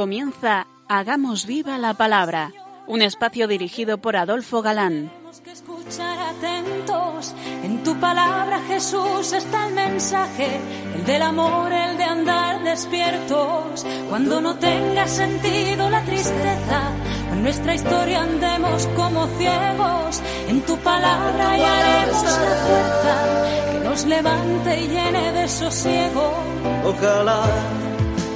Comienza Hagamos Viva la Palabra, un espacio dirigido por Adolfo Galán. Tenemos que escuchar atentos, en tu palabra Jesús está el mensaje, el del amor, el de andar despiertos. Cuando no tenga sentido la tristeza, en nuestra historia andemos como ciegos, en tu palabra hallaremos la fuerza, que nos levante y llene de sosiego. Ojalá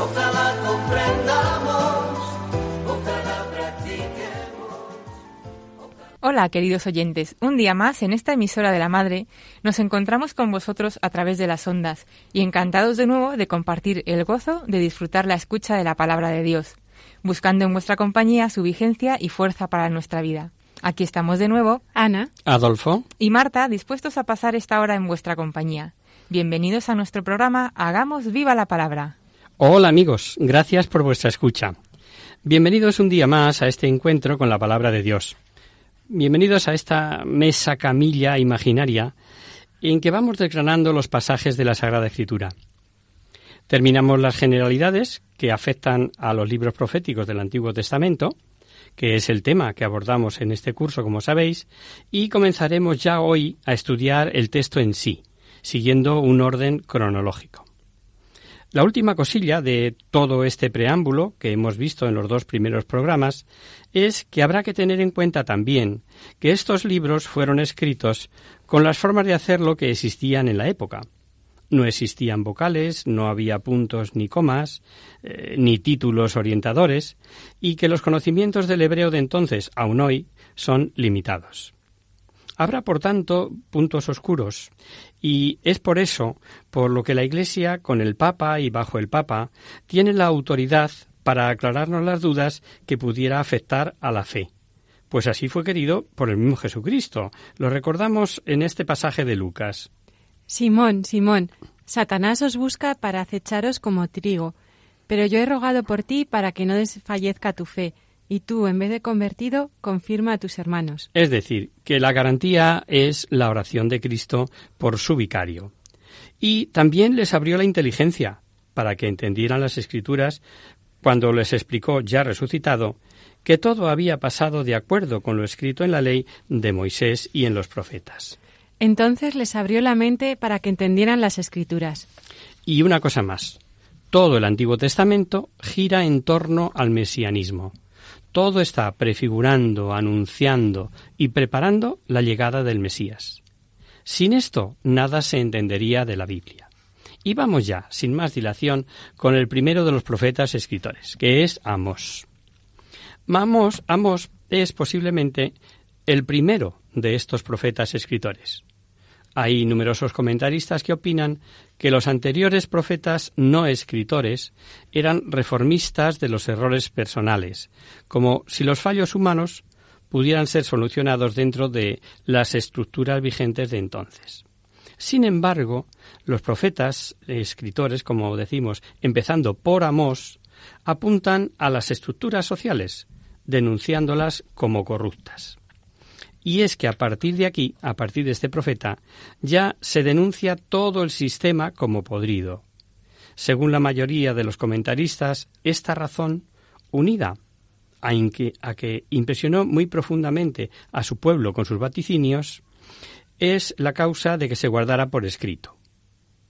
ojalá comprendamos, ojalá practiquemos, ojalá... Hola, queridos oyentes, un día más en esta emisora de La Madre nos encontramos con vosotros a través de las ondas y encantados de nuevo de compartir el gozo de disfrutar la escucha de la palabra de Dios, buscando en vuestra compañía su vigencia y fuerza para nuestra vida. Aquí estamos de nuevo, Ana, Adolfo y Marta, dispuestos a pasar esta hora en vuestra compañía. Bienvenidos a nuestro programa Hagamos Viva la Palabra. Hola amigos, gracias por vuestra escucha. Bienvenidos un día más a este encuentro con la Palabra de Dios. Bienvenidos a esta mesa camilla imaginaria en que vamos desgranando los pasajes de la Sagrada Escritura. Terminamos las generalidades que afectan a los libros proféticos del Antiguo Testamento, que es el tema que abordamos en este curso, como sabéis, y comenzaremos ya hoy a estudiar el texto en sí, siguiendo un orden cronológico. La última cosilla de todo este preámbulo que hemos visto en los dos primeros programas es que habrá que tener en cuenta también que estos libros fueron escritos con las formas de hacerlo que existían en la época. No existían vocales, no había puntos ni comas, ni títulos orientadores, y que los conocimientos del hebreo de entonces, aún hoy, son limitados. Habrá, por tanto, puntos oscuros, y es por eso por lo que la Iglesia, con el Papa y bajo el Papa, tiene la autoridad para aclararnos las dudas que pudiera afectar a la fe. Pues así fue querido por el mismo Jesucristo. Lo recordamos en este pasaje de Lucas. Simón, Simón, Satanás os busca para acecharos como trigo, pero yo he rogado por ti para que no desfallezca tu fe, y tú, en vez de convertido, confirma a tus hermanos. Es decir, que la garantía es la oración de Cristo por su vicario. Y también les abrió la inteligencia para que entendieran las Escrituras cuando les explicó, ya resucitado, que todo había pasado de acuerdo con lo escrito en la ley de Moisés y en los profetas. Entonces les abrió la mente para que entendieran las Escrituras. Y una cosa más. Todo el Antiguo Testamento gira en torno al mesianismo. Todo está prefigurando, anunciando y preparando la llegada del Mesías. Sin esto, nada se entendería de la Biblia. Y vamos ya, sin más dilación, con el primero de los profetas escritores, que es Amós. Amós es posiblemente el primero de estos profetas escritores. Hay numerosos comentaristas que opinan que los anteriores profetas no escritores eran reformistas de los errores personales, como si los fallos humanos pudieran ser solucionados dentro de las estructuras vigentes de entonces. Sin embargo, los profetas escritores, como decimos, empezando por Amós, apuntan a las estructuras sociales, denunciándolas como corruptas. Y es que a partir de aquí, a partir de este profeta, ya se denuncia todo el sistema como podrido. Según la mayoría de los comentaristas, esta razón, unida a que impresionó muy profundamente a su pueblo con sus vaticinios, es la causa de que se guardara por escrito.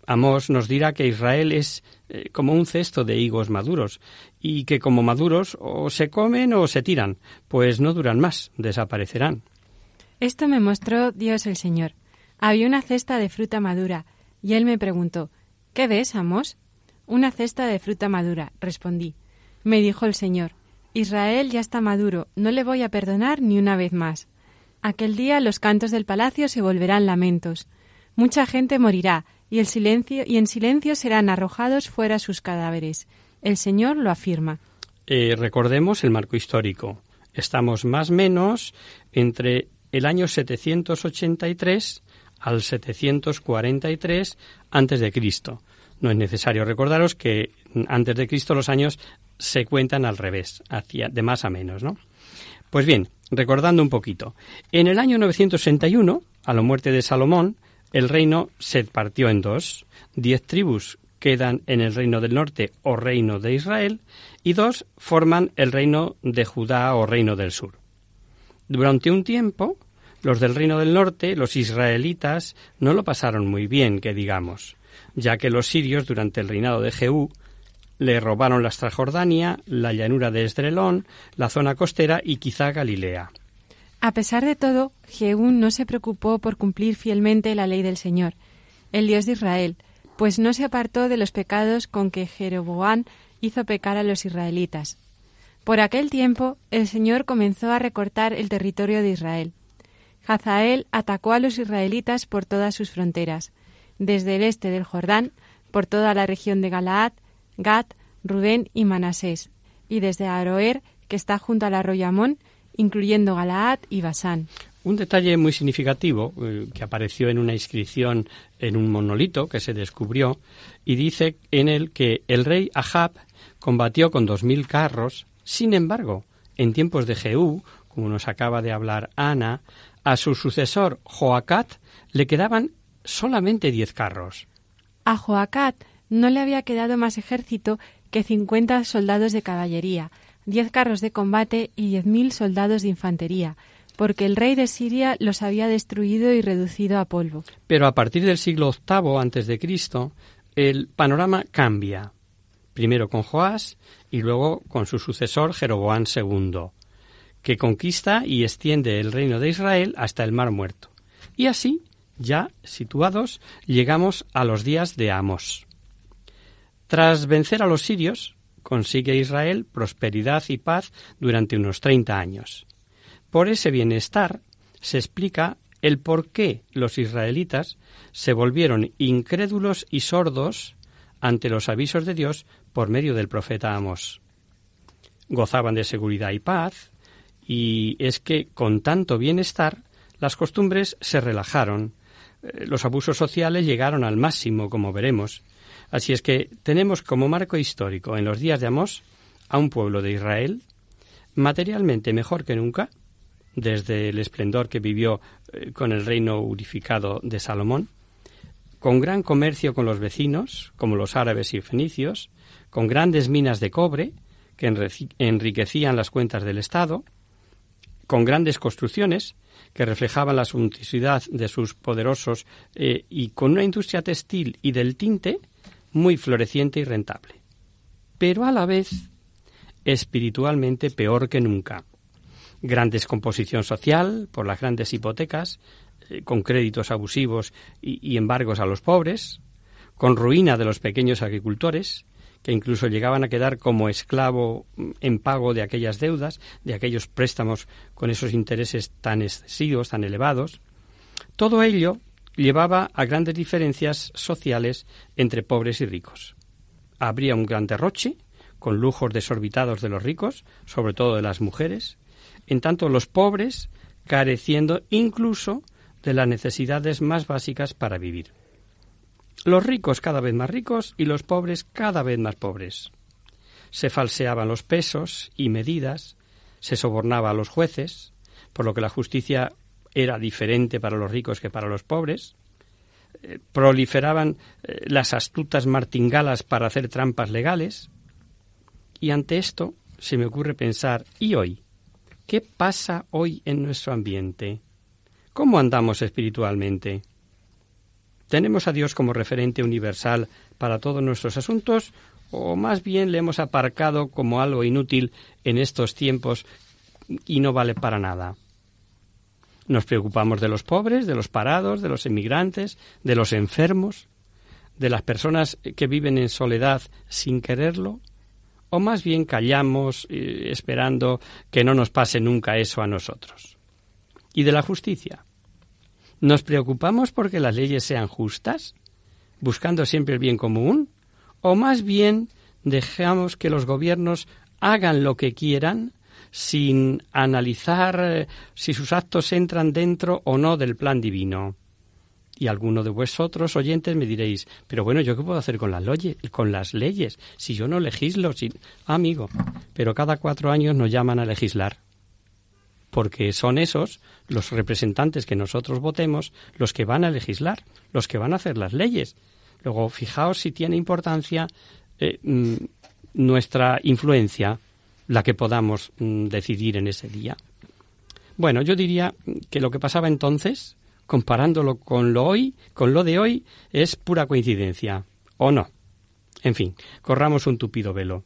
Amós nos dirá que Israel es como un cesto de higos maduros y que como maduros o se comen o se tiran, pues no duran más, desaparecerán. Esto me mostró Dios el Señor. Había una cesta de fruta madura, y él me preguntó, ¿qué ves, Amós? Una cesta de fruta madura, respondí. Me dijo el Señor, Israel ya está maduro, no le voy a perdonar ni una vez más. Aquel día los cantos del palacio se volverán lamentos. Mucha gente morirá, y en silencio serán arrojados fuera sus cadáveres. El Señor lo afirma. Recordemos el marco histórico. Estamos más o menos entre el año 783 al 743 a.C. No es necesario recordaros que antes de Cristo los años se cuentan al revés, hacia de más a menos, ¿no? Pues bien, recordando un poquito, en el año 961, a la muerte de Salomón, el reino se partió en dos. 10 tribus quedan en el reino del norte o reino de Israel y 2 forman el reino de Judá o reino del sur. Durante un tiempo, los del reino del norte, los israelitas, no lo pasaron muy bien, que digamos, ya que los sirios, durante el reinado de Jehú, le robaron la Transjordania, la llanura de Esdrelón, la zona costera y quizá Galilea. A pesar de todo, Jehú no se preocupó por cumplir fielmente la ley del Señor, el Dios de Israel, pues no se apartó de los pecados con que Jeroboán hizo pecar a los israelitas. Por aquel tiempo, el Señor comenzó a recortar el territorio de Israel. Hazael atacó a los israelitas por todas sus fronteras, desde el este del Jordán, por toda la región de Galaad, Gad, Rubén y Manasés, y desde Aroer, que está junto al arroyo Amón, incluyendo Galaad y Basán. Un detalle muy significativo que apareció en una inscripción en un monolito que se descubrió y dice en él que el rey Ahab combatió con 2000 carros. Sin embargo, en tiempos de Jehú, como nos acaba de hablar Ana, a su sucesor Joacat le quedaban solamente 10 carros. A Joacat no le había quedado más ejército que 50 soldados de caballería, 10 carros de combate y 10.000 soldados de infantería, porque el rey de Siria los había destruido y reducido a polvo. Pero a partir del siglo VIII a.C., el panorama cambia, primero con Joás y luego con su sucesor Jeroboán II, que conquista y extiende el reino de Israel hasta el Mar Muerto. Y así, ya situados, llegamos a los días de Amós. Tras vencer a los sirios, consigue Israel prosperidad y paz durante unos 30 años. Por ese bienestar se explica el por qué los israelitas se volvieron incrédulos y sordos ante los avisos de Dios por medio del profeta Amós. Gozaban de seguridad y paz, y es que con tanto bienestar las costumbres se relajaron, los abusos sociales llegaron al máximo, como veremos. Así es que tenemos como marco histórico en los días de Amós a un pueblo de Israel materialmente mejor que nunca, desde el esplendor que vivió con el reino unificado de Salomón, con gran comercio con los vecinos, como los árabes y fenicios, con grandes minas de cobre que enriquecían las cuentas del Estado, con grandes construcciones que reflejaban la suntuosidad de sus poderosos y con una industria textil y del tinte muy floreciente y rentable. Pero a la vez, espiritualmente peor que nunca. Gran descomposición social por las grandes hipotecas, con créditos abusivos y embargos a los pobres, con ruina de los pequeños agricultores, que incluso llegaban a quedar como esclavo en pago de aquellas deudas, de aquellos préstamos con esos intereses tan excesivos, tan elevados. Todo ello llevaba a grandes diferencias sociales entre pobres y ricos. Habría un gran derroche, con lujos desorbitados de los ricos, sobre todo de las mujeres, en tanto los pobres careciendo incluso de las necesidades más básicas para vivir. Los ricos cada vez más ricos y los pobres cada vez más pobres. Se falseaban los pesos y medidas, se sobornaba a los jueces, por lo que la justicia era diferente para los ricos que para los pobres. Proliferaban las astutas martingalas para hacer trampas legales. Y ante esto se me ocurre pensar, ¿y hoy? ¿Qué pasa hoy en nuestro ambiente? ¿Cómo andamos espiritualmente? ¿Tenemos a Dios como referente universal para todos nuestros asuntos o más bien le hemos aparcado como algo inútil en estos tiempos y no vale para nada? Nos preocupamos de los pobres, de los parados, de los emigrantes, de los enfermos, de las personas que viven en soledad sin quererlo, o más bien callamos esperando que no nos pase nunca eso a nosotros. ¿Y de la justicia? ¿Nos preocupamos porque las leyes sean justas, buscando siempre el bien común? ¿O más bien dejamos que los gobiernos hagan lo que quieran sin analizar si sus actos entran dentro o no del plan divino. Y alguno de vosotros, oyentes, me diréis, pero bueno, ¿yo qué puedo hacer con las leyes? Si yo no legislo, amigo, pero cada 4 años nos llaman a legislar, porque son esos, los representantes que nosotros votemos, los que van a legislar, los que van a hacer las leyes. Luego, fijaos si tiene importancia nuestra influencia, la que podamos decidir en ese día. Bueno, yo diría que lo que pasaba entonces, comparándolo con lo de hoy, es pura coincidencia, ¿o no? En fin, corramos un tupido velo.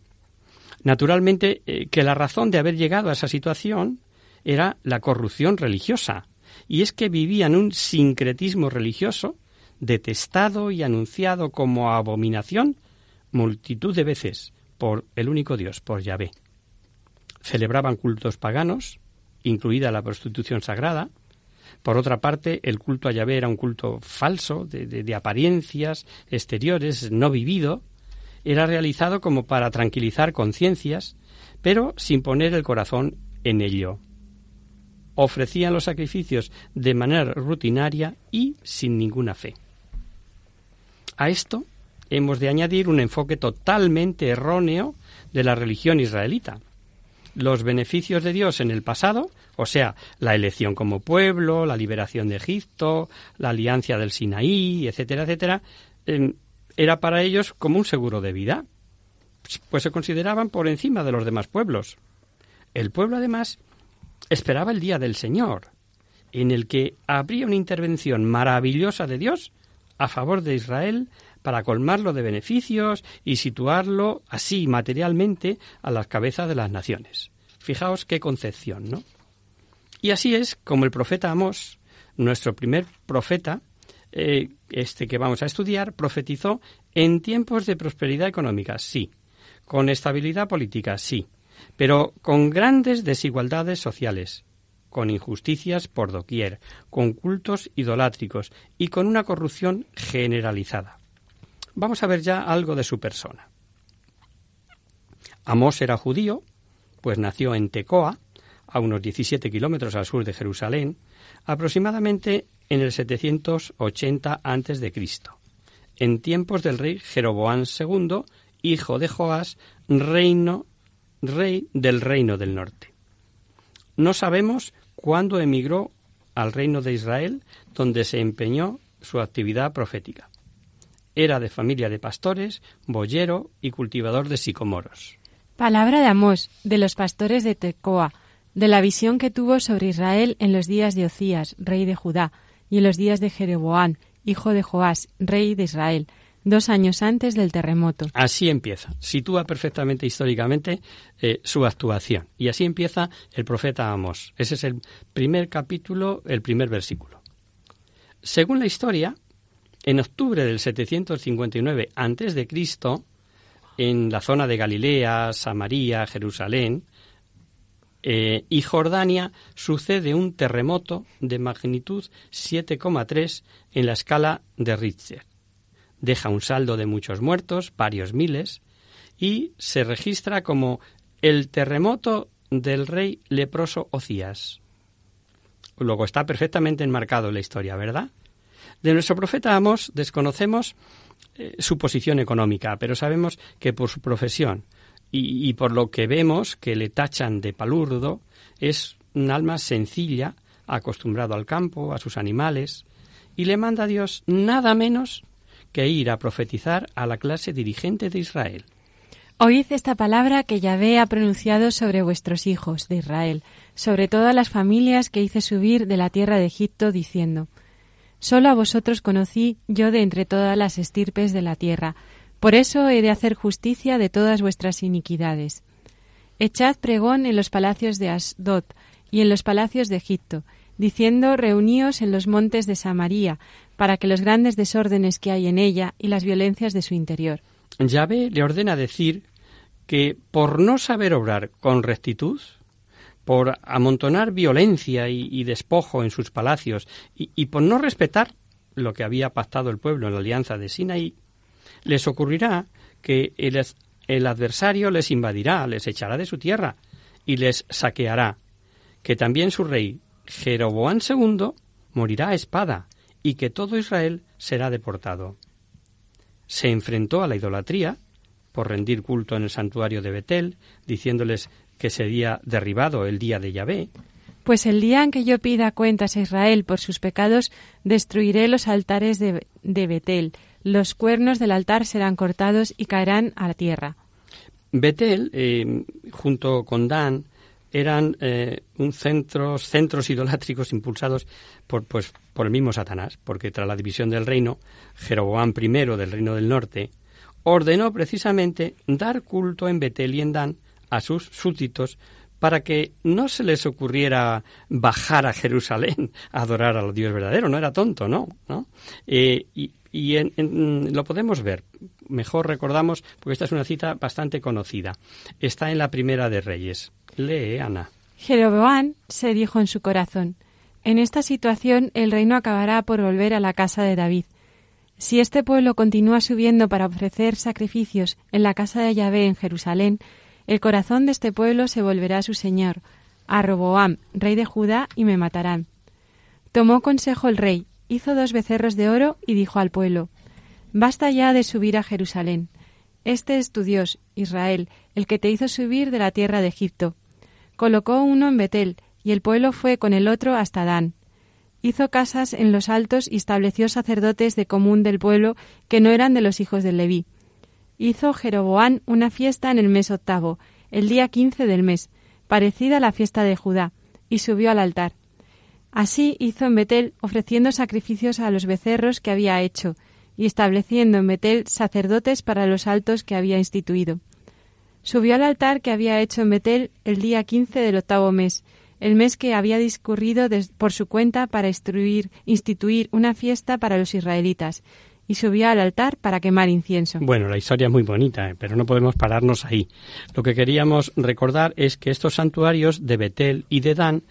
Naturalmente, que la razón de haber llegado a esa situación era la corrupción religiosa, y es que vivían un sincretismo religioso detestado y anunciado como abominación multitud de veces por el único Dios, por Yahvé. Celebraban cultos paganos, incluida la prostitución sagrada. Por otra parte, el culto a Yahvé era un culto falso, de apariencias exteriores, no vivido. Era realizado como para tranquilizar conciencias, pero sin poner el corazón en ello. Ofrecían los sacrificios de manera rutinaria y sin ninguna fe. A esto hemos de añadir un enfoque totalmente erróneo de la religión israelita. Los beneficios de Dios en el pasado, o sea, la elección como pueblo, la liberación de Egipto, la alianza del Sinaí, etcétera, etcétera, era para ellos como un seguro de vida, pues se consideraban por encima de los demás pueblos. El pueblo, además, esperaba el día del Señor, en el que habría una intervención maravillosa de Dios a favor de Israel, para colmarlo de beneficios y situarlo así materialmente a las cabezas de las naciones. Fijaos qué concepción, ¿no? Y así es como el profeta Amós, nuestro primer profeta, este que vamos a estudiar, profetizó en tiempos de prosperidad económica, sí, con estabilidad política, sí, pero con grandes desigualdades sociales, con injusticias por doquier, con cultos idolátricos y con una corrupción generalizada. Vamos a ver ya algo de su persona. Amós era judío, pues nació en Tecoa, a unos 17 kilómetros al sur de Jerusalén, aproximadamente en el 780 a.C., en tiempos del rey Jeroboán II, hijo de Joás, rey del Reino del Norte. No sabemos cuándo emigró al Reino de Israel, donde se empeñó su actividad profética. Era de familia de pastores, boyero y cultivador de sicomoros. Palabra de Amós, de los pastores de Tecoa, de la visión que tuvo sobre Israel en los días de Ocías, rey de Judá, y en los días de Jeroboán, hijo de Joás, rey de Israel, 2 años antes del terremoto. Así empieza, sitúa perfectamente históricamente su actuación. Y así empieza el profeta Amós. Ese es el primer capítulo, el primer versículo. Según la historia, en octubre del 759 a.C., en la zona de Galilea, Samaría, Jerusalén y Jordania, sucede un terremoto de magnitud 7,3 en la escala de Richter. Deja un saldo de muchos muertos, varios miles, y se registra como el terremoto del rey leproso Ocías. Luego está perfectamente enmarcado en la historia, ¿verdad? De nuestro profeta Amós desconocemos su posición económica, pero sabemos que por su profesión y por lo que vemos que le tachan de palurdo, es un alma sencilla, acostumbrado al campo, a sus animales, y le manda a Dios nada menos que ir a profetizar a la clase dirigente de Israel. Oíd esta palabra que Yahvé ha pronunciado sobre vuestros hijos de Israel, sobre todas las familias que hice subir de la tierra de Egipto, diciendo: solo a vosotros conocí yo de entre todas las estirpes de la tierra. Por eso he de hacer justicia de todas vuestras iniquidades. Echad pregón en los palacios de Asdod y en los palacios de Egipto, diciendo: reuníos en los montes de Samaría, para que los grandes desórdenes que hay en ella y las violencias de su interior. Yahvé le ordena decir que por no saber obrar con rectitud, por amontonar violencia y despojo en sus palacios y por no respetar lo que había pactado el pueblo en la alianza de Sinaí, les ocurrirá que el adversario les invadirá, les echará de su tierra y les saqueará, que también su rey Jeroboán II morirá a espada y que todo Israel será deportado. Se enfrentó a la idolatría por rendir culto en el santuario de Betel, diciéndoles que sería derribado el día de Yahvé. Pues el día en que yo pida cuentas a Israel por sus pecados, destruiré los altares de Betel. Los cuernos del altar serán cortados y caerán a la tierra. Betel, junto con Dan, eran centros idolátricos impulsados por el mismo Satanás, porque tras la división del reino, Jeroboán I del reino del norte ordenó precisamente dar culto en Betel y en Dan a sus súbditos para que no se les ocurriera bajar a Jerusalén a adorar al Dios verdadero. No era tonto, ¿no? Y lo podemos ver. Mejor recordamos, porque esta es una cita bastante conocida. Está en la Primera de Reyes. Lee, Ana. Jeroboán se dijo en su corazón: en esta situación el reino acabará por volver a la casa de David. Si este pueblo continúa subiendo para ofrecer sacrificios en la casa de Yahvé en Jerusalén, el corazón de este pueblo se volverá a su señor, a Roboam, rey de Judá, y me matarán. Tomó consejo el rey, hizo 2 becerros de oro y dijo al pueblo: basta ya de subir a Jerusalén. Este es tu Dios, Israel, el que te hizo subir de la tierra de Egipto. Colocó uno en Betel, y el pueblo fue con el otro hasta Dan. Hizo casas en los altos y estableció sacerdotes de común del pueblo que no eran de los hijos de Leví. Hizo Jeroboán una fiesta en el mes 8, el día 15 del mes, parecida a la fiesta de Judá, y subió al altar. Así hizo en Betel, ofreciendo sacrificios a los becerros que había hecho, y estableciendo en Betel sacerdotes para los altos que había instituido. Subió al altar que había hecho en Betel el día 15 del 8 mes, el mes que había discurrido por su cuenta para instituir una fiesta para los israelitas, y subió al altar para quemar incienso. Bueno, la historia es muy bonita, pero no podemos pararnos ahí. Lo que queríamos recordar es que estos santuarios de Betel y de Dan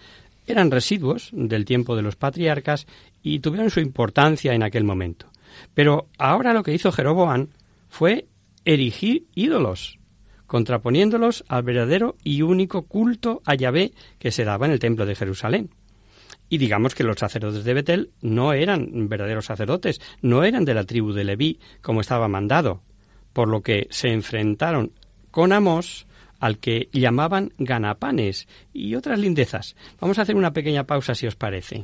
eran residuos del tiempo de los patriarcas y tuvieron su importancia en aquel momento. Pero ahora lo que hizo Jeroboán fue erigir ídolos, contraponiéndolos al verdadero y único culto a Yahvé que se daba en el templo de Jerusalén. Y digamos que los sacerdotes de Betel no eran verdaderos sacerdotes, no eran de la tribu de Leví, como estaba mandado, por lo que se enfrentaron con Amós, al que llamaban ganapanes y otras lindezas. Vamos a hacer una pequeña pausa, si os parece.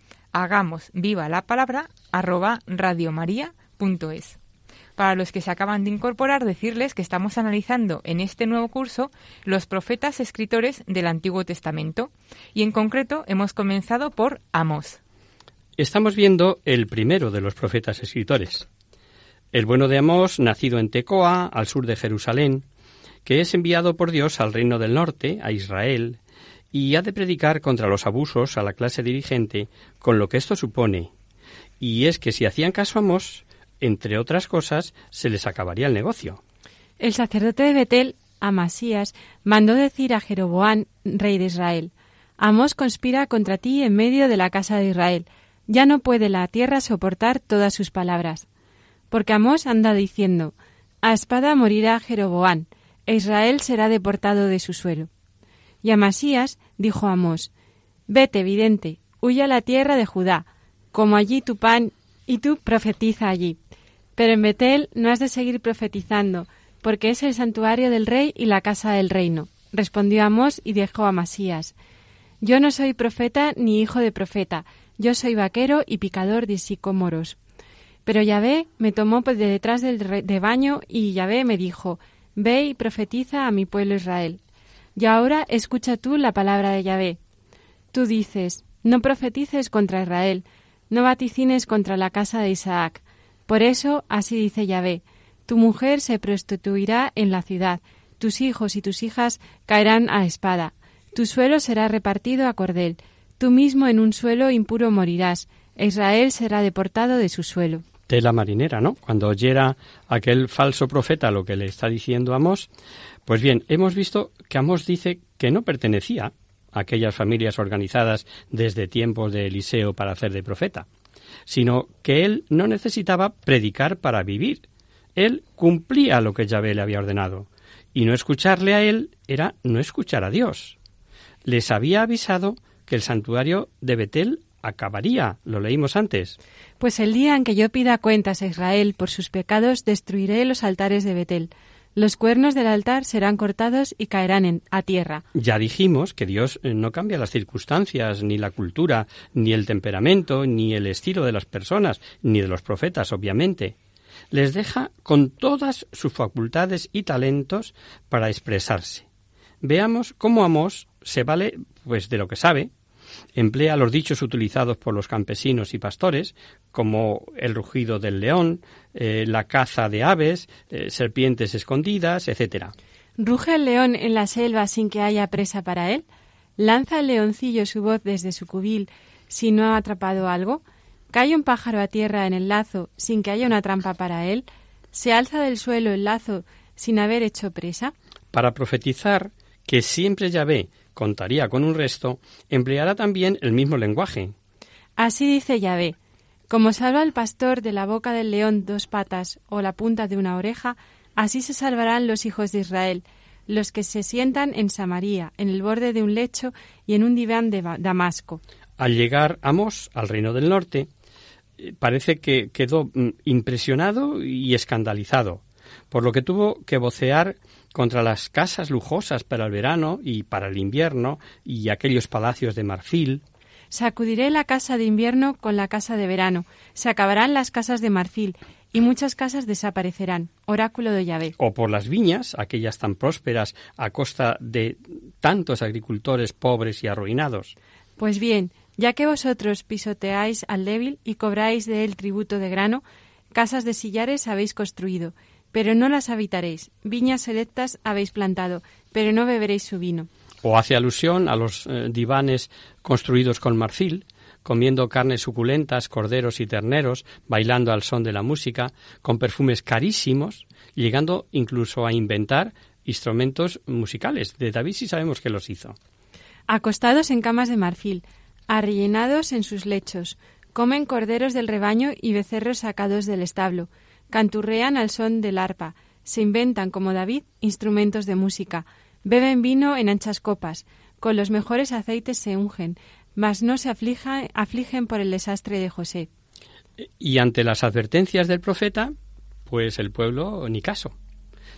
hagamosvivalapalabra@radiomaria.es. Para los que se acaban de incorporar, decirles que estamos analizando en este nuevo curso los profetas escritores del Antiguo Testamento, y en concreto hemos comenzado por Amós. Estamos viendo el primero de los profetas escritores, el bueno de Amós, nacido en Tecoa, al sur de Jerusalén, que es enviado por Dios al reino del norte, a Israel, y ha de predicar contra los abusos a la clase dirigente con lo que esto supone, y es que si hacían caso a Amós, entre otras cosas, se les acabaría el negocio. El sacerdote de Betel, Amasías, mandó decir a Jeroboán, rey de Israel: Amós conspira contra ti en medio de la casa de Israel. Ya no puede la tierra soportar todas sus palabras. Porque Amós anda diciendo: a espada morirá Jeroboán, e Israel será deportado de su suelo. Y Amasías dijo a Amós: vete, vidente, huye a la tierra de Judá, como allí tu pan, y tú profetiza allí. Pero en Betel no has de seguir profetizando, porque es el santuario del rey y la casa del reino. Respondió Amós y dijo a Amasías: yo no soy profeta ni hijo de profeta, yo soy vaquero y picador de sicómoros. Pero Yahvé me tomó de detrás del rebaño, y Yahvé me dijo: ve y profetiza a mi pueblo Israel. Y ahora escucha tú la palabra de Yahvé. Tú dices: no profetices contra Israel, no vaticines contra la casa de Isaac. Por eso, así dice Yahvé: tu mujer se prostituirá en la ciudad, tus hijos y tus hijas caerán a espada, tu suelo será repartido a cordel, tú mismo en un suelo impuro morirás, Israel será deportado de su suelo. Tela marinera, ¿no? Cuando oyera aquel falso profeta lo que le está diciendo Amós. Pues bien, hemos visto que Amós dice que no pertenecía a aquellas familias organizadas desde tiempos de Eliseo para hacer de profeta, sino que él no necesitaba predicar para vivir. Él cumplía lo que Yahvé le había ordenado, y no escucharle a él era no escuchar a Dios. Les había avisado que el santuario de Betel acabaría, lo leímos antes. Pues el día en que yo pida cuentas a Israel por sus pecados, destruiré los altares de Betel. Los cuernos del altar serán cortados y caerán a tierra. Ya dijimos que Dios no cambia las circunstancias, ni la cultura, ni el temperamento, ni el estilo de las personas, ni de los profetas, obviamente. Les deja con todas sus facultades y talentos para expresarse. Veamos cómo Amós se vale pues de lo que sabe. Emplea los dichos utilizados por los campesinos y pastores, como el rugido del león, la caza de aves, serpientes escondidas, etc. ¿Ruge el león en la selva sin que haya presa para él? ¿Lanza el leoncillo su voz desde su cubil si no ha atrapado algo? ¿Cae un pájaro a tierra en el lazo sin que haya una trampa para él? ¿Se alza del suelo el lazo sin haber hecho presa? Para profetizar que siempre Yahvé contaría con un resto, empleará también el mismo lenguaje. Así dice Yahvé: como salva el pastor de la boca del león dos patas o la punta de una oreja, así se salvarán los hijos de Israel, los que se sientan en Samaría, en el borde de un lecho y en un diván de Damasco. Al llegar Amós al reino del norte, parece que quedó impresionado y escandalizado, por lo que tuvo que vocear contra las casas lujosas para el verano y para el invierno y aquellos palacios de marfil. Sacudiré la casa de invierno con la casa de verano, se acabarán las casas de marfil y muchas casas desaparecerán. Oráculo de Yahvé. O por las viñas, aquellas tan prósperas a costa de tantos agricultores pobres y arruinados. Pues bien, ya que vosotros pisoteáis al débil y cobráis de él tributo de grano, casas de sillares habéis construido, pero no las habitaréis, viñas selectas habéis plantado, pero no beberéis su vino. O hace alusión a los divanes construidos con marfil, comiendo carnes suculentas, corderos y terneros, bailando al son de la música, con perfumes carísimos, llegando incluso a inventar instrumentos musicales. De David sí sabemos que los hizo. Acostados en camas de marfil, arrellenados en sus lechos, Comen corderos del rebaño y becerros sacados del establo. Canturrean al son del arpa. Se inventan, como David, instrumentos de música. Beben vino en anchas copas. Con los mejores aceites se ungen. Mas no se afligen por el desastre de José. Y ante las advertencias del profeta, pues el pueblo ni caso.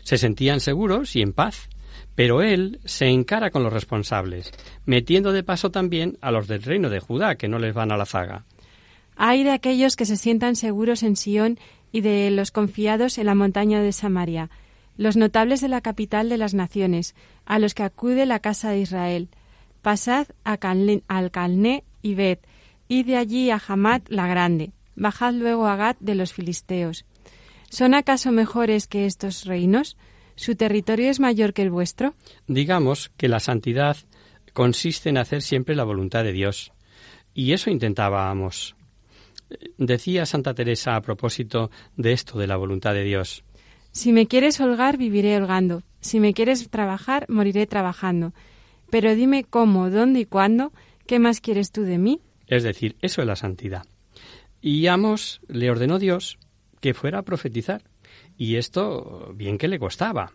Se sentían seguros y en paz. Pero él se encara con los responsables, metiendo de paso también a los del reino de Judá, que no les van a la zaga. Ay de aquellos que se sientan seguros en Sión y de los confiados en la montaña de Samaria, los notables de la capital de las naciones, a los que acude la casa de Israel. Pasad al Calné y ved, id de allí a Hamat la grande, bajad luego a Gad de los filisteos. ¿Son acaso mejores que estos reinos? ¿Su territorio es mayor que el vuestro? Digamos que la santidad consiste en hacer siempre la voluntad de Dios. Y eso intentaba Amós. Decía Santa Teresa a propósito de esto de la voluntad de Dios: si me quieres holgar, viviré holgando. Si me quieres trabajar, moriré trabajando. Pero dime cómo, dónde y cuándo. ¿Qué más quieres tú de mí? Es decir, eso es la santidad. Y Amós le ordenó Dios que fuera a profetizar. Y esto bien que le costaba.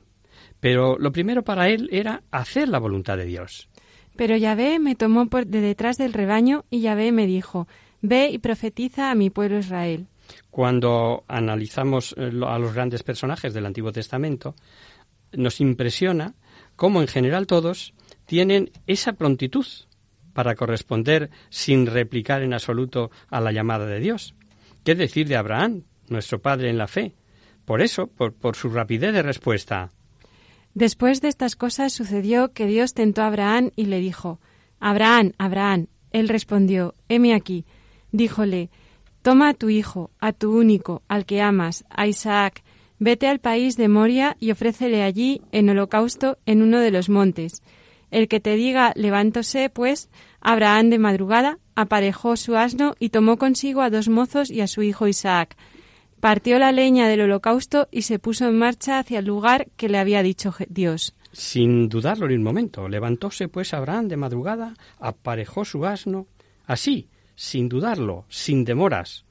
Pero lo primero para él era hacer la voluntad de Dios. Pero Yahvé me tomó por de detrás del rebaño y Yahvé me dijo: ve y profetiza a mi pueblo Israel. Cuando analizamos a los grandes personajes del Antiguo Testamento, nos impresiona cómo en general todos tienen esa prontitud para corresponder sin replicar en absoluto a la llamada de Dios. ¿Qué decir de Abraham, nuestro padre en la fe? Por eso, por su rapidez de respuesta. Después de estas cosas sucedió que Dios tentó a Abraham y le dijo: Abraham, Abraham. Él respondió: heme aquí. Díjole: toma a tu hijo, a tu único, al que amas, a Isaac, vete al país de Moria y ofrécele allí en holocausto en uno de los montes. El que te diga: levántose, pues, Abraham de madrugada, aparejó su asno y tomó consigo a 2 mozos y a su hijo Isaac. Partió la leña del holocausto y se puso en marcha hacia el lugar que le había dicho Dios. Sin dudarlo ni un momento, levantóse pues Abraham de madrugada, aparejó su asno, así, sin dudarlo, sin demoras.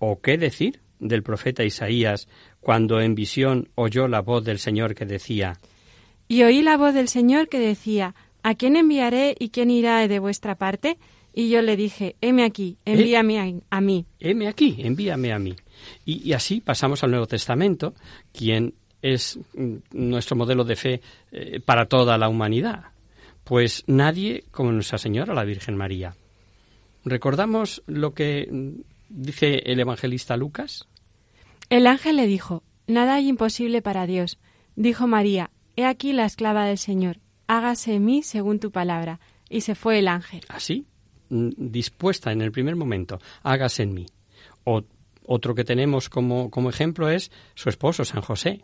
¿O qué decir del profeta Isaías cuando en visión oyó la voz del Señor que decía? Y oí la voz del Señor que decía: ¿a quién enviaré y quién irá de vuestra parte? Y yo le dije: heme aquí, envíame a mí. Heme aquí, envíame a mí. Y así pasamos al Nuevo Testamento, quien es nuestro modelo de fe para toda la humanidad. Pues nadie como Nuestra Señora, la Virgen María. ¿Recordamos lo que dice el evangelista Lucas? El ángel le dijo: nada hay imposible para Dios. Dijo María: he aquí la esclava del Señor, hágase en mí según tu palabra. Y se fue el ángel. Así, dispuesta en el primer momento, hágase en mí. Otro que tenemos como ejemplo es su esposo, San José,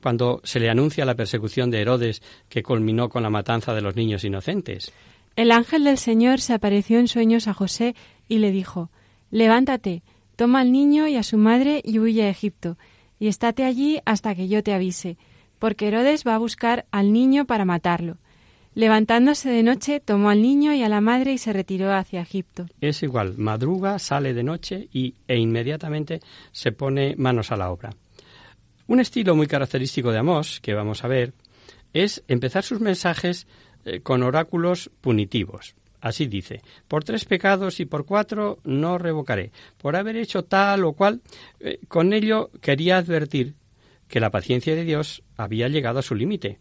cuando se le anuncia la persecución de Herodes, que culminó con la matanza de los niños inocentes. El ángel del Señor se apareció en sueños a José y le dijo: levántate, toma al niño y a su madre y huye a Egipto, y estate allí hasta que yo te avise, porque Herodes va a buscar al niño para matarlo. Levantándose de noche, tomó al niño y a la madre y se retiró hacia Egipto. Es igual, madruga, sale de noche e inmediatamente se pone manos a la obra. Un estilo muy característico de Amós, que vamos a ver, es empezar sus mensajes con oráculos punitivos. Así dice: por 3 pecados y por 4 no revocaré, por haber hecho tal o cual. Con ello quería advertir que la paciencia de Dios había llegado a su límite.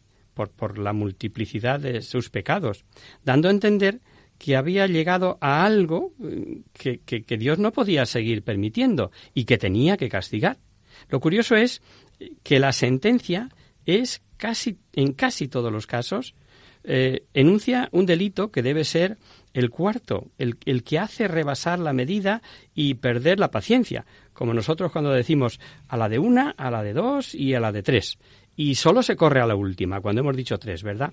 Por la multiplicidad de sus pecados, dando a entender que había llegado a algo que Dios no podía seguir permitiendo y que tenía que castigar. Lo curioso es que la sentencia es en casi todos los casos enuncia un delito que debe ser el cuarto, el que hace rebasar la medida y perder la paciencia, como nosotros cuando decimos a la de 1, a la de 2 y a la de 3. Y solo se corre a la última, cuando hemos dicho 3, ¿verdad?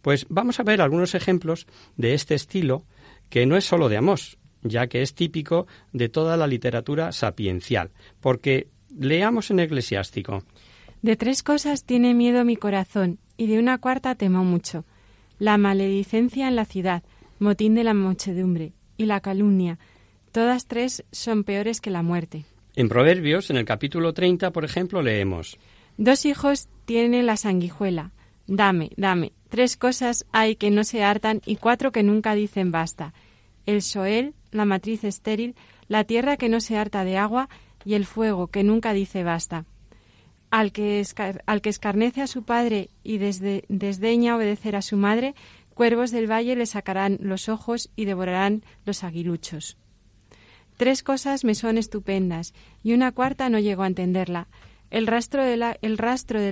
Pues vamos a ver algunos ejemplos de este estilo, que no es solo de Amós, ya que es típico de toda la literatura sapiencial. Porque leamos en Eclesiástico: de 3 cosas tiene miedo mi corazón, y de una 4ª temo mucho: la maledicencia en la ciudad, motín de la muchedumbre, y la calumnia, Todas tres son peores que la muerte. En Proverbios, en el capítulo 30, por ejemplo, leemos: Dos hijos tiene la sanguijuela. Dame, dame. Tres cosas hay que no se hartan y cuatro que nunca dicen basta. El Soel, la matriz estéril, la tierra que no se harta de agua y el fuego que nunca dice basta. Al que escarnece a su padre y desdeña obedecer a su madre, cuervos del valle le sacarán los ojos y devorarán los aguiluchos. Tres cosas me son estupendas, y una cuarta no llego a entenderla. El rastro del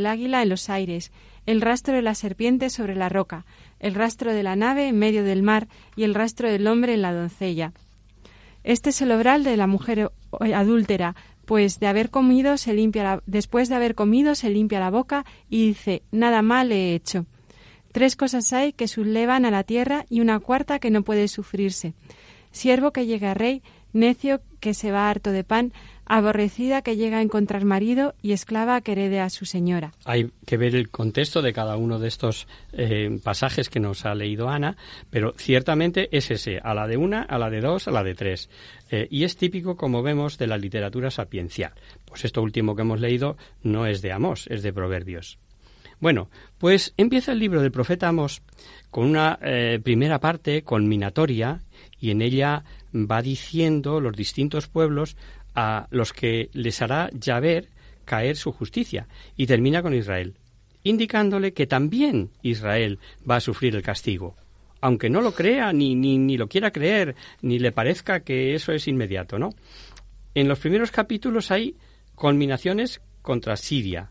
águila en los aires, el rastro de la serpiente sobre la roca, el rastro de la nave en medio del mar y el rastro del hombre en la doncella. Este es el obral de la mujer adúltera, pues después de haber comido se limpia la boca y dice: nada mal he hecho. Tres cosas hay que sublevan a la tierra y una cuarta que no puede sufrirse: siervo que llega a rey, necio que se va harto de pan, aborrecida que llega a encontrar marido y esclava que herede a su señora. Hay que ver el contexto de cada uno de estos pasajes que nos ha leído Ana, pero ciertamente es ese, a la de una, a la de dos, a la de tres. Y es típico, como vemos, de la literatura sapiencial. Pues esto último que hemos leído no es de Amós, es de Proverbios. Bueno, pues empieza el libro del profeta Amós con una primera parte conminatoria, y en ella va diciendo los distintos pueblos a los que les hará Yahvé caer su justicia, y termina con Israel, indicándole que también Israel va a sufrir el castigo, aunque no lo crea, ni lo quiera creer, ni le parezca que eso es inmediato, ¿no? En los primeros capítulos hay conminaciones contra Siria,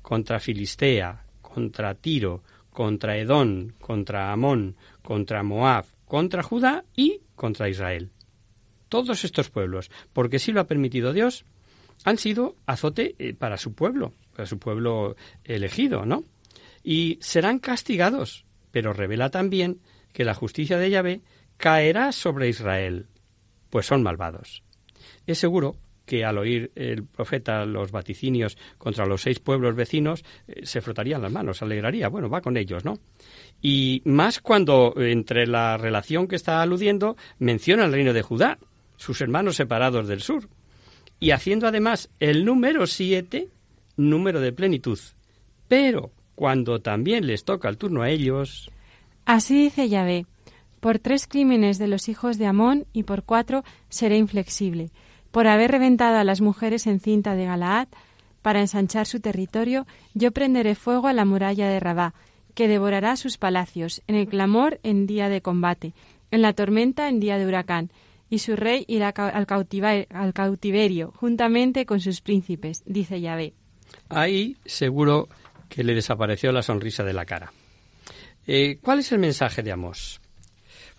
contra Filistea, contra Tiro, contra Edom, contra Amón, contra Moab, contra Judá y contra Israel. Todos estos pueblos, porque sí lo ha permitido Dios, han sido azote para su pueblo elegido, ¿no? Y serán castigados, pero revela también que la justicia de Yahvé caerá sobre Israel, pues son malvados. Es seguro que al oír el profeta los vaticinios contra los 6 pueblos vecinos, se frotarían las manos, se alegraría, bueno, va con ellos, ¿no? Y más cuando, entre la relación que está aludiendo, menciona el reino de Judá, sus hermanos separados del sur, y haciendo además el número 7, número de plenitud. Pero cuando también les toca el turno a ellos... Así dice Yahvé: por 3 crímenes de los hijos de Amón y por 4 seré inflexible, por haber reventado a las mujeres en cinta de Galaad para ensanchar su territorio, yo prenderé fuego a la muralla de Rabá, que devorará sus palacios, en el clamor en día de combate, en la tormenta en día de huracán, y su rey irá al cautiverio, juntamente con sus príncipes, dice Yahvé. Ahí seguro que le desapareció la sonrisa de la cara. ¿Cuál es el mensaje de Amós?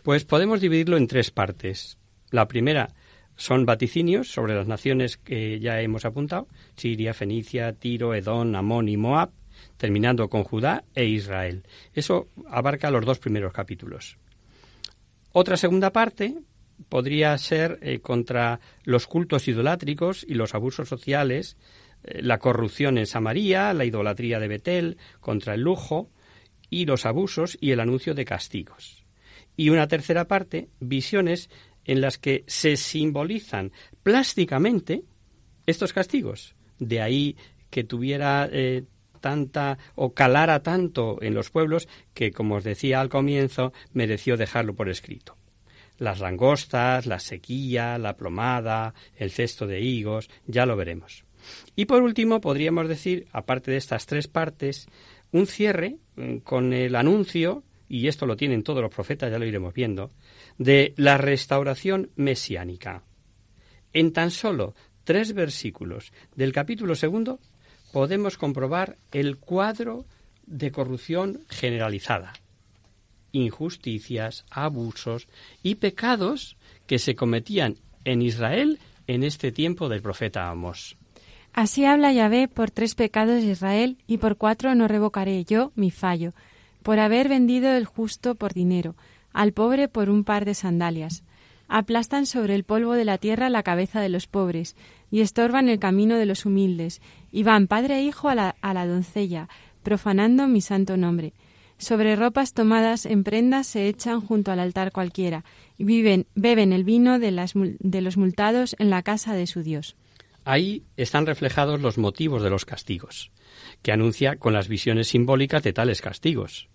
Pues podemos dividirlo en 3 partes. La primera son vaticinios sobre las naciones que ya hemos apuntado: Siria, Fenicia, Tiro, Edom, Amón y Moab, terminando con Judá e Israel. Eso abarca los 2 primeros capítulos. Otra segunda parte podría ser contra los cultos idolátricos y los abusos sociales, la corrupción en Samaría, la idolatría de Betel, contra el lujo y los abusos y el anuncio de castigos. Y una tercera parte, visiones en las que se simbolizan plásticamente estos castigos. De ahí que tuviera tanta o calara tanto en los pueblos que, como os decía al comienzo, mereció dejarlo por escrito. Las langostas, la sequía, la plomada, el cesto de higos, ya lo veremos. Y por último podríamos decir, aparte de estas 3 partes, un cierre con el anuncio, y esto lo tienen todos los profetas, ya lo iremos viendo, de la restauración mesiánica. En tan solo 3 versículos del capítulo 2 podemos comprobar el cuadro de corrupción generalizada, injusticias, abusos y pecados que se cometían en Israel en este tiempo del profeta Amós. Así habla Yahvé: por 3 pecados de Israel y por 4 no revocaré yo mi fallo, por haber vendido el justo por dinero, al pobre por un par de sandalias. Aplastan sobre el polvo de la tierra la cabeza de los pobres y estorban el camino de los humildes, y van padre e hijo a la doncella, profanando mi santo nombre. Sobre ropas tomadas en prendas se echan junto al altar cualquiera y beben el vino de los multados en la casa de su Dios. Ahí están reflejados los motivos de los castigos, que anuncia con las visiones simbólicas de tales castigos.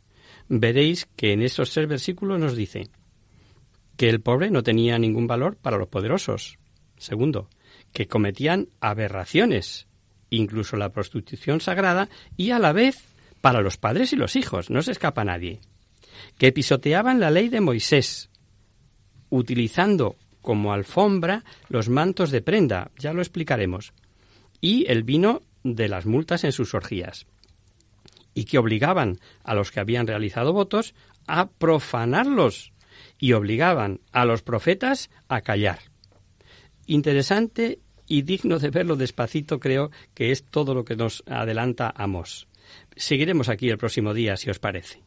Veréis que en estos 3 versículos nos dice que el pobre no tenía ningún valor para los poderosos. Segundo, que cometían aberraciones, incluso la prostitución sagrada, y a la vez para los padres y los hijos, no se escapa nadie. Que pisoteaban la ley de Moisés, utilizando como alfombra los mantos de prenda, ya lo explicaremos, y el vino de las multas en sus orgías. Y que obligaban a los que habían realizado votos a profanarlos, y obligaban a los profetas a callar. Interesante y digno de verlo despacito, creo que es todo lo que nos adelanta Amós. Seguiremos aquí el próximo día, si os parece.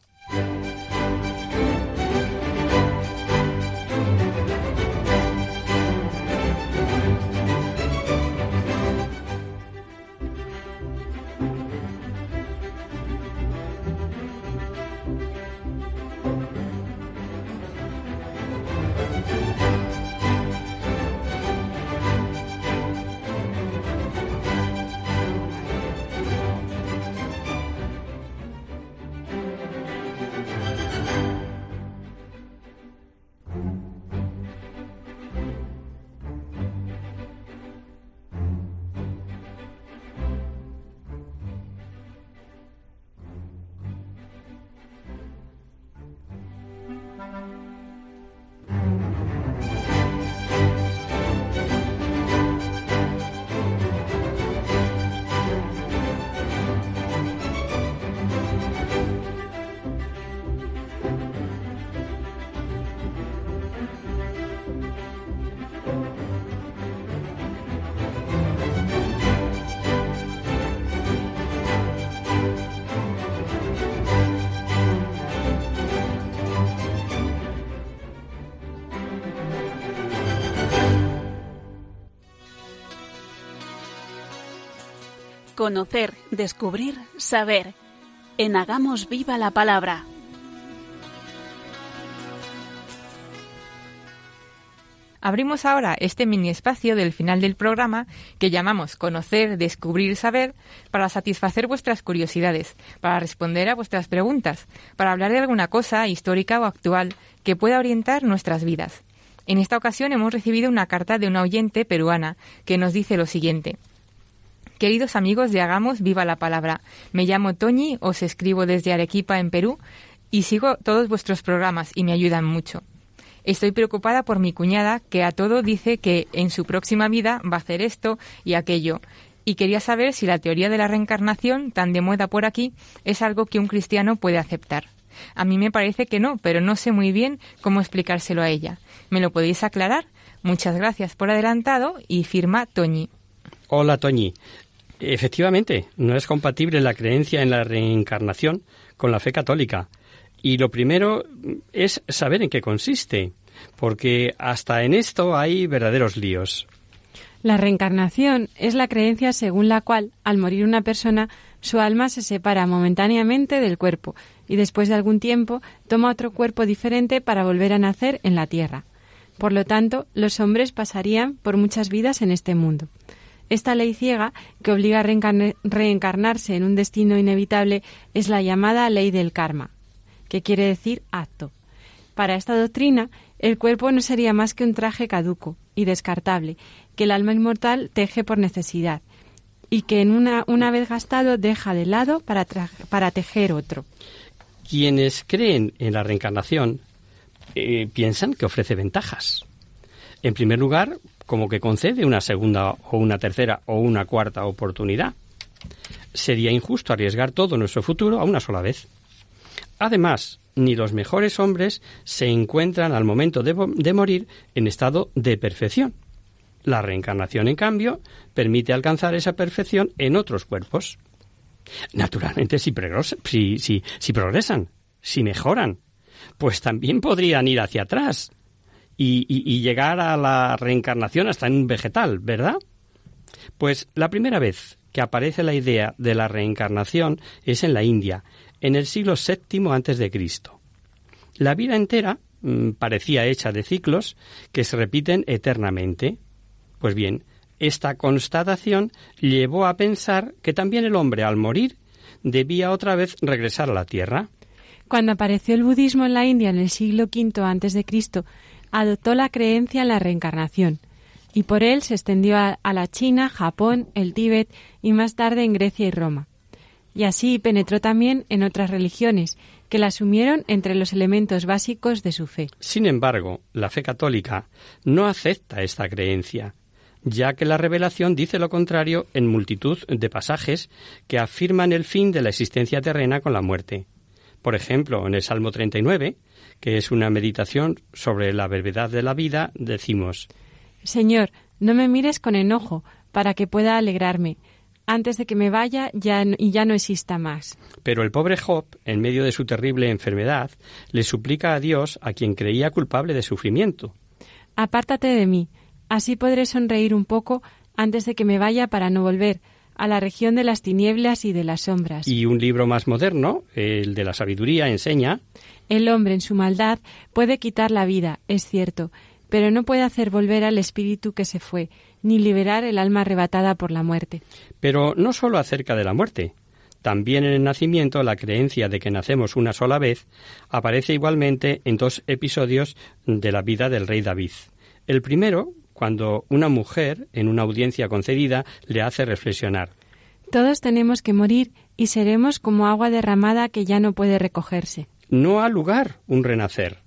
Conocer, descubrir, saber. En Hagamos Viva la Palabra. Abrimos ahora este mini espacio del final del programa que llamamos Conocer, Descubrir, Saber, para satisfacer vuestras curiosidades, para responder a vuestras preguntas, para hablar de alguna cosa histórica o actual que pueda orientar nuestras vidas. En esta ocasión hemos recibido una carta de una oyente peruana que nos dice lo siguiente. Queridos amigos de Hagamos Viva la Palabra, me llamo Toñi, os escribo desde Arequipa, en Perú, y sigo todos vuestros programas y me ayudan mucho. Estoy preocupada por mi cuñada, que a todo dice que en su próxima vida va a hacer esto y aquello, y quería saber si la teoría de la reencarnación, tan de moda por aquí, es algo que un cristiano puede aceptar. A mí me parece que no, pero no sé muy bien cómo explicárselo a ella. ¿Me lo podéis aclarar? Muchas gracias por adelantado, y firma Toñi. Hola, Toñi. Efectivamente, no es compatible la creencia en la reencarnación con la fe católica. Y lo primero es saber en qué consiste, porque hasta en esto hay verdaderos líos. La reencarnación es la creencia según la cual, al morir una persona, su alma se separa momentáneamente del cuerpo y después de algún tiempo toma otro cuerpo diferente para volver a nacer en la tierra. Por lo tanto, los hombres pasarían por muchas vidas en este mundo. Esta ley ciega, que obliga a reencarnarse en un destino inevitable, es la llamada ley del karma, que quiere decir acto. Para esta doctrina, el cuerpo no sería más que un traje caduco y descartable, que el alma inmortal teje por necesidad, y que en una vez gastado deja de lado para tejer otro. Quienes creen en la reencarnación piensan que ofrece ventajas. En primer lugar, como que concede una segunda o una tercera o una cuarta oportunidad. Sería injusto arriesgar todo nuestro futuro a una sola vez. Además, ni los mejores hombres se encuentran al momento de morir en estado de perfección. La reencarnación, en cambio, permite alcanzar esa perfección en otros cuerpos. Naturalmente, si progresan, si mejoran, pues también podrían ir hacia atrás y llegar a la reencarnación hasta en un vegetal, ¿verdad? Pues la primera vez que aparece la idea de la reencarnación es en la India, en el siglo VII a.C. La vida entera parecía hecha de ciclos que se repiten eternamente. Pues bien, esta constatación llevó a pensar que también el hombre, al morir, debía otra vez regresar a la tierra. Cuando apareció el budismo en la India en el siglo V a.C., adoptó la creencia en la reencarnación, y por él se extendió a la China, Japón, el Tíbet y más tarde en Grecia y Roma. Y así penetró también en otras religiones, que la asumieron entre los elementos básicos de su fe. Sin embargo, la fe católica no acepta esta creencia, ya que la revelación dice lo contrario en multitud de pasajes que afirman el fin de la existencia terrena con la muerte. Por ejemplo, en el Salmo 39, que es una meditación sobre la brevedad de la vida, decimos: Señor, no me mires con enojo, para que pueda alegrarme. Antes de que me vaya ya no exista más. Pero el pobre Job, en medio de su terrible enfermedad, le suplica a Dios, a quien creía culpable de sufrimiento: Apártate de mí, así podré sonreír un poco antes de que me vaya para no volver a la región de las tinieblas y de las sombras. Y un libro más moderno, el de la sabiduría, enseña: El hombre en su maldad puede quitar la vida, es cierto, pero no puede hacer volver al espíritu que se fue, ni liberar el alma arrebatada por la muerte. Pero no solo acerca de la muerte. También en el nacimiento, la creencia de que nacemos una sola vez aparece igualmente en dos episodios de la vida del rey David. El primero, cuando una mujer, en una audiencia concedida, le hace reflexionar: Todos tenemos que morir y seremos como agua derramada que ya no puede recogerse. No ha lugar un renacer.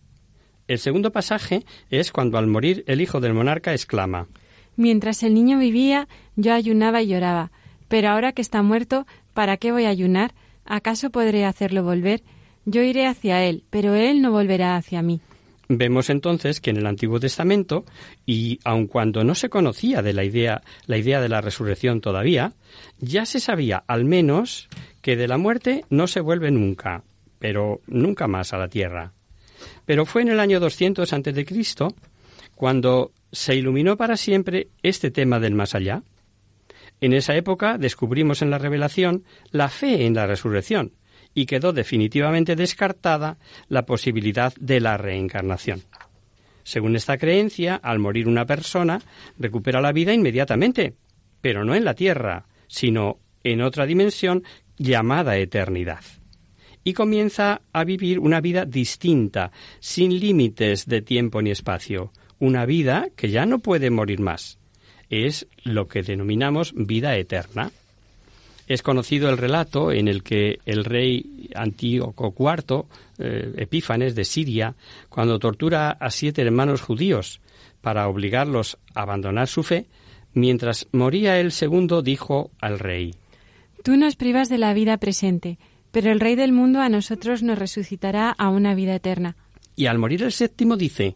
El segundo pasaje es cuando al morir el hijo del monarca exclama: Mientras el niño vivía, yo ayunaba y lloraba, pero ahora que está muerto, ¿para qué voy a ayunar? ¿Acaso podré hacerlo volver? Yo iré hacia él, pero él no volverá hacia mí. Vemos entonces que en el Antiguo Testamento, y aun cuando no se conocía de la idea de la resurrección todavía, ya se sabía al menos que de la muerte no se vuelve nunca, pero nunca más a la tierra. Pero fue en el año 200 a.C. cuando se iluminó para siempre este tema del más allá. En esa época descubrimos en la revelación la fe en la resurrección y quedó definitivamente descartada la posibilidad de la reencarnación. Según esta creencia, al morir una persona recupera la vida inmediatamente, pero no en la tierra, sino en otra dimensión llamada eternidad. Y comienza a vivir una vida distinta, sin límites de tiempo ni espacio, una vida que ya no puede morir más. Es lo que denominamos vida eterna. Es conocido el relato en el que el rey Antíoco IV, Epífanes de Siria, cuando tortura a 7 hermanos judíos para obligarlos a abandonar su fe, mientras moría el segundo dijo al rey: Tú nos privas de la vida presente, pero el Rey del mundo a nosotros nos resucitará a una vida eterna. Y al morir el séptimo dice: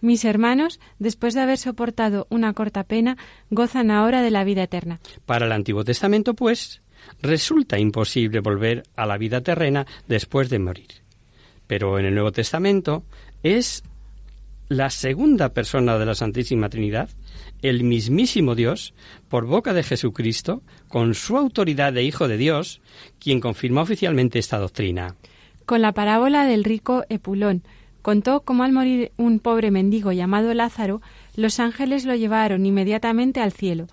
Mis hermanos, después de haber soportado una corta pena, gozan ahora de la vida eterna. Para el Antiguo Testamento, pues, resulta imposible volver a la vida terrena después de morir. Pero en el Nuevo Testamento es la segunda persona de la Santísima Trinidad, el mismísimo Dios, por boca de Jesucristo, con su autoridad de Hijo de Dios, quien confirma oficialmente esta doctrina. Con la parábola del rico Epulón, contó cómo al morir un pobre mendigo llamado Lázaro, los ángeles lo llevaron inmediatamente al cielo.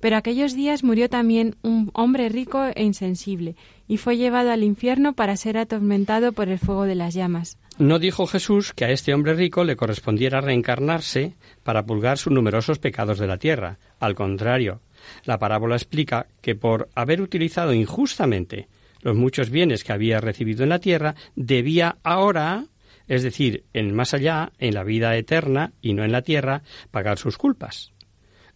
Pero aquellos días murió también un hombre rico e insensible, y fue llevado al infierno para ser atormentado por el fuego de las llamas. No dijo Jesús que a este hombre rico le correspondiera reencarnarse para purgar sus numerosos pecados de la tierra. Al contrario, la parábola explica que por haber utilizado injustamente los muchos bienes que había recibido en la tierra, debía ahora, es decir, en más allá, en la vida eterna y no en la tierra, pagar sus culpas.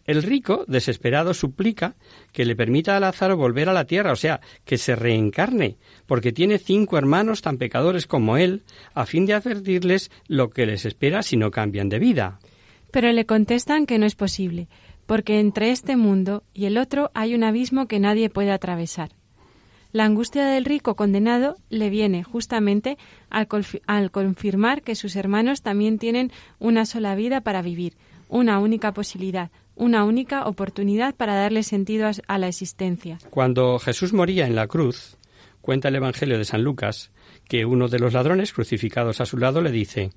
El rico, desesperado, suplica que le permita a Lázaro volver a la tierra, o sea, que se reencarne, porque tiene 5 hermanos tan pecadores como él, a fin de advertirles lo que les espera si no cambian de vida. Pero le contestan que no es posible, porque entre este mundo y el otro hay un abismo que nadie puede atravesar. La angustia del rico condenado le viene justamente al confirmar que sus hermanos también tienen una sola vida para vivir, una única posibilidad, una única oportunidad para darle sentido a la existencia. Cuando Jesús moría en la cruz, Cuenta el Evangelio de San Lucas que uno de los ladrones crucificados a su lado le dice: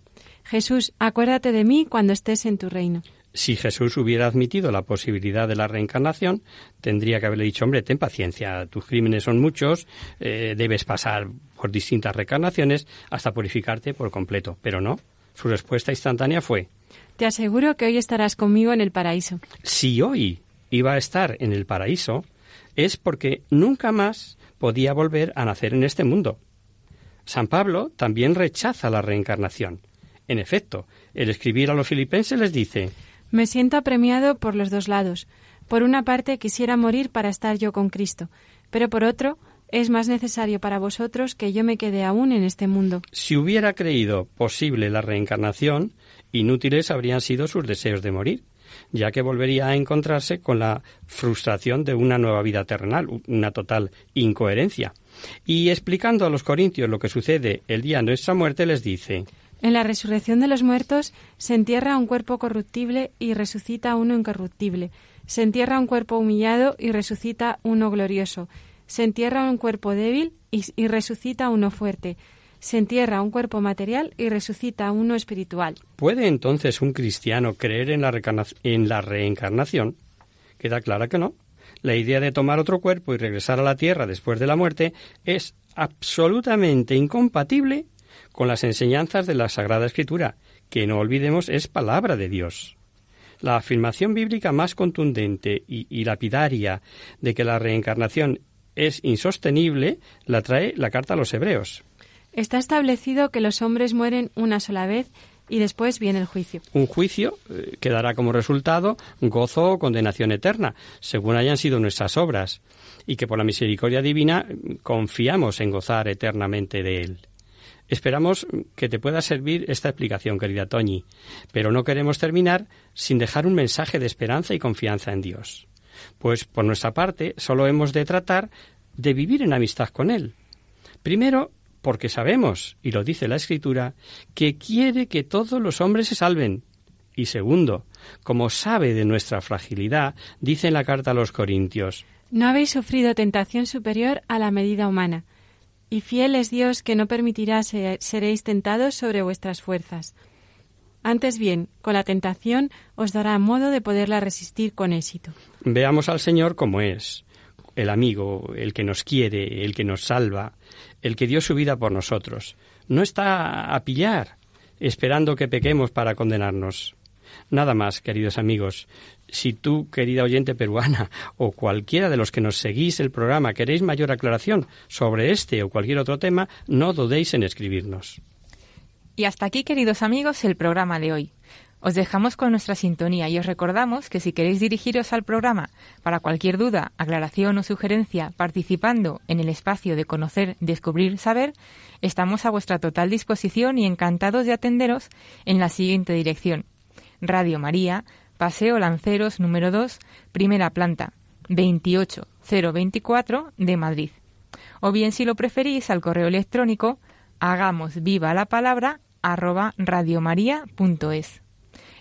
Jesús, acuérdate de mí cuando estés en tu reino. Si Jesús hubiera admitido la posibilidad de la reencarnación, tendría que haberle dicho: hombre, ten paciencia, tus crímenes son muchos, debes pasar por distintas reencarnaciones hasta purificarte por completo. Pero no, su respuesta instantánea fue: te aseguro que hoy estarás conmigo en el paraíso. Si hoy iba a estar en el paraíso, es porque nunca más podía volver a nacer en este mundo. San Pablo también rechaza la reencarnación. En efecto, el escribir a los filipenses les dice: me siento apremiado por los dos lados. Por una parte, quisiera morir para estar yo con Cristo, pero por otro, es más necesario para vosotros que yo me quede aún en este mundo. Si hubiera creído posible la reencarnación, inútiles habrían sido sus deseos de morir, ya que volvería a encontrarse con la frustración de una nueva vida terrenal, una total incoherencia. Y explicando a los corintios lo que sucede el día de nuestra muerte, les dice: en la resurrección de los muertos se entierra un cuerpo corruptible y resucita uno incorruptible. Se entierra un cuerpo humillado y resucita uno glorioso. Se entierra un cuerpo débil y resucita uno fuerte. Se entierra un cuerpo material y resucita uno espiritual. ¿Puede entonces un cristiano creer en la reencarnación? Queda clara que no. La idea de tomar otro cuerpo y regresar a la tierra después de la muerte es absolutamente incompatible con las enseñanzas de la Sagrada Escritura, que no olvidemos es palabra de Dios. La afirmación bíblica más contundente y lapidaria de que la reencarnación es insostenible la trae la carta a los Hebreos. Está establecido que los hombres mueren una sola vez y después viene el juicio. Un juicio que dará como resultado gozo o condenación eterna, según hayan sido nuestras obras, y que por la misericordia divina confiamos en gozar eternamente de él. Esperamos que te pueda servir esta explicación, querida Toñi, pero no queremos terminar sin dejar un mensaje de esperanza y confianza en Dios. Pues por nuestra parte solo hemos de tratar de vivir en amistad con él. Primero, porque sabemos, y lo dice la Escritura, que quiere que todos los hombres se salven. Y segundo, como sabe de nuestra fragilidad, dice en la carta a los Corintios: no habéis sufrido tentación superior a la medida humana, y fiel es Dios que no permitirá seréis tentados sobre vuestras fuerzas. Antes bien, con la tentación os dará modo de poderla resistir con éxito. Veamos al Señor como es, el amigo, el que nos quiere, el que nos salva, el que dio su vida por nosotros. No está a pillar, esperando que pequemos para condenarnos. Nada más, queridos amigos. Si tú, querida oyente peruana, o cualquiera de los que nos seguís el programa, queréis mayor aclaración sobre este o cualquier otro tema, no dudéis en escribirnos. Y hasta aquí, queridos amigos, el programa de hoy. Os dejamos con nuestra sintonía y os recordamos que si queréis dirigiros al programa para cualquier duda, aclaración o sugerencia participando en el espacio de Conocer, Descubrir, Saber, estamos a vuestra total disposición y encantados de atenderos en la siguiente dirección: Radio María, Paseo Lanceros, número 2, primera planta, 28024 de Madrid. O bien, si lo preferís, al correo electrónico hagamosvivalapalabra@radiomaria.es.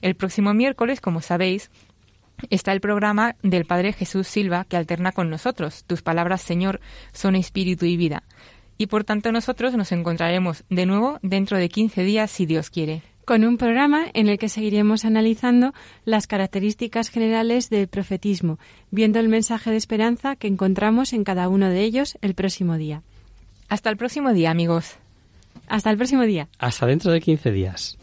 El próximo miércoles, como sabéis, está el programa del Padre Jesús Silva, que alterna con nosotros. Tus palabras, Señor, son espíritu y vida. Y por tanto nosotros nos encontraremos de nuevo dentro de 15 días, si Dios quiere, con un programa en el que seguiremos analizando las características generales del profetismo, viendo el mensaje de esperanza que encontramos en cada uno de ellos el próximo día. Hasta el próximo día, amigos. Hasta el próximo día. Hasta dentro de 15 días.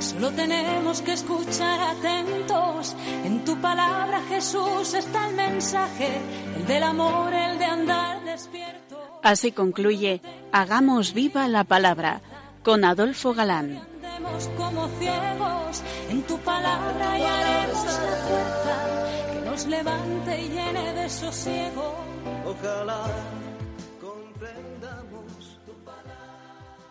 Solo tenemos que escuchar atentos. En tu palabra, Jesús, está el mensaje, el del amor, el de andar despierto. Así concluye Hagamos Viva la Palabra, con Adolfo Galán. Andemos como ciegos, en tu palabra y haremos la fuerza que nos levante y llene de sosiego. Ojalá.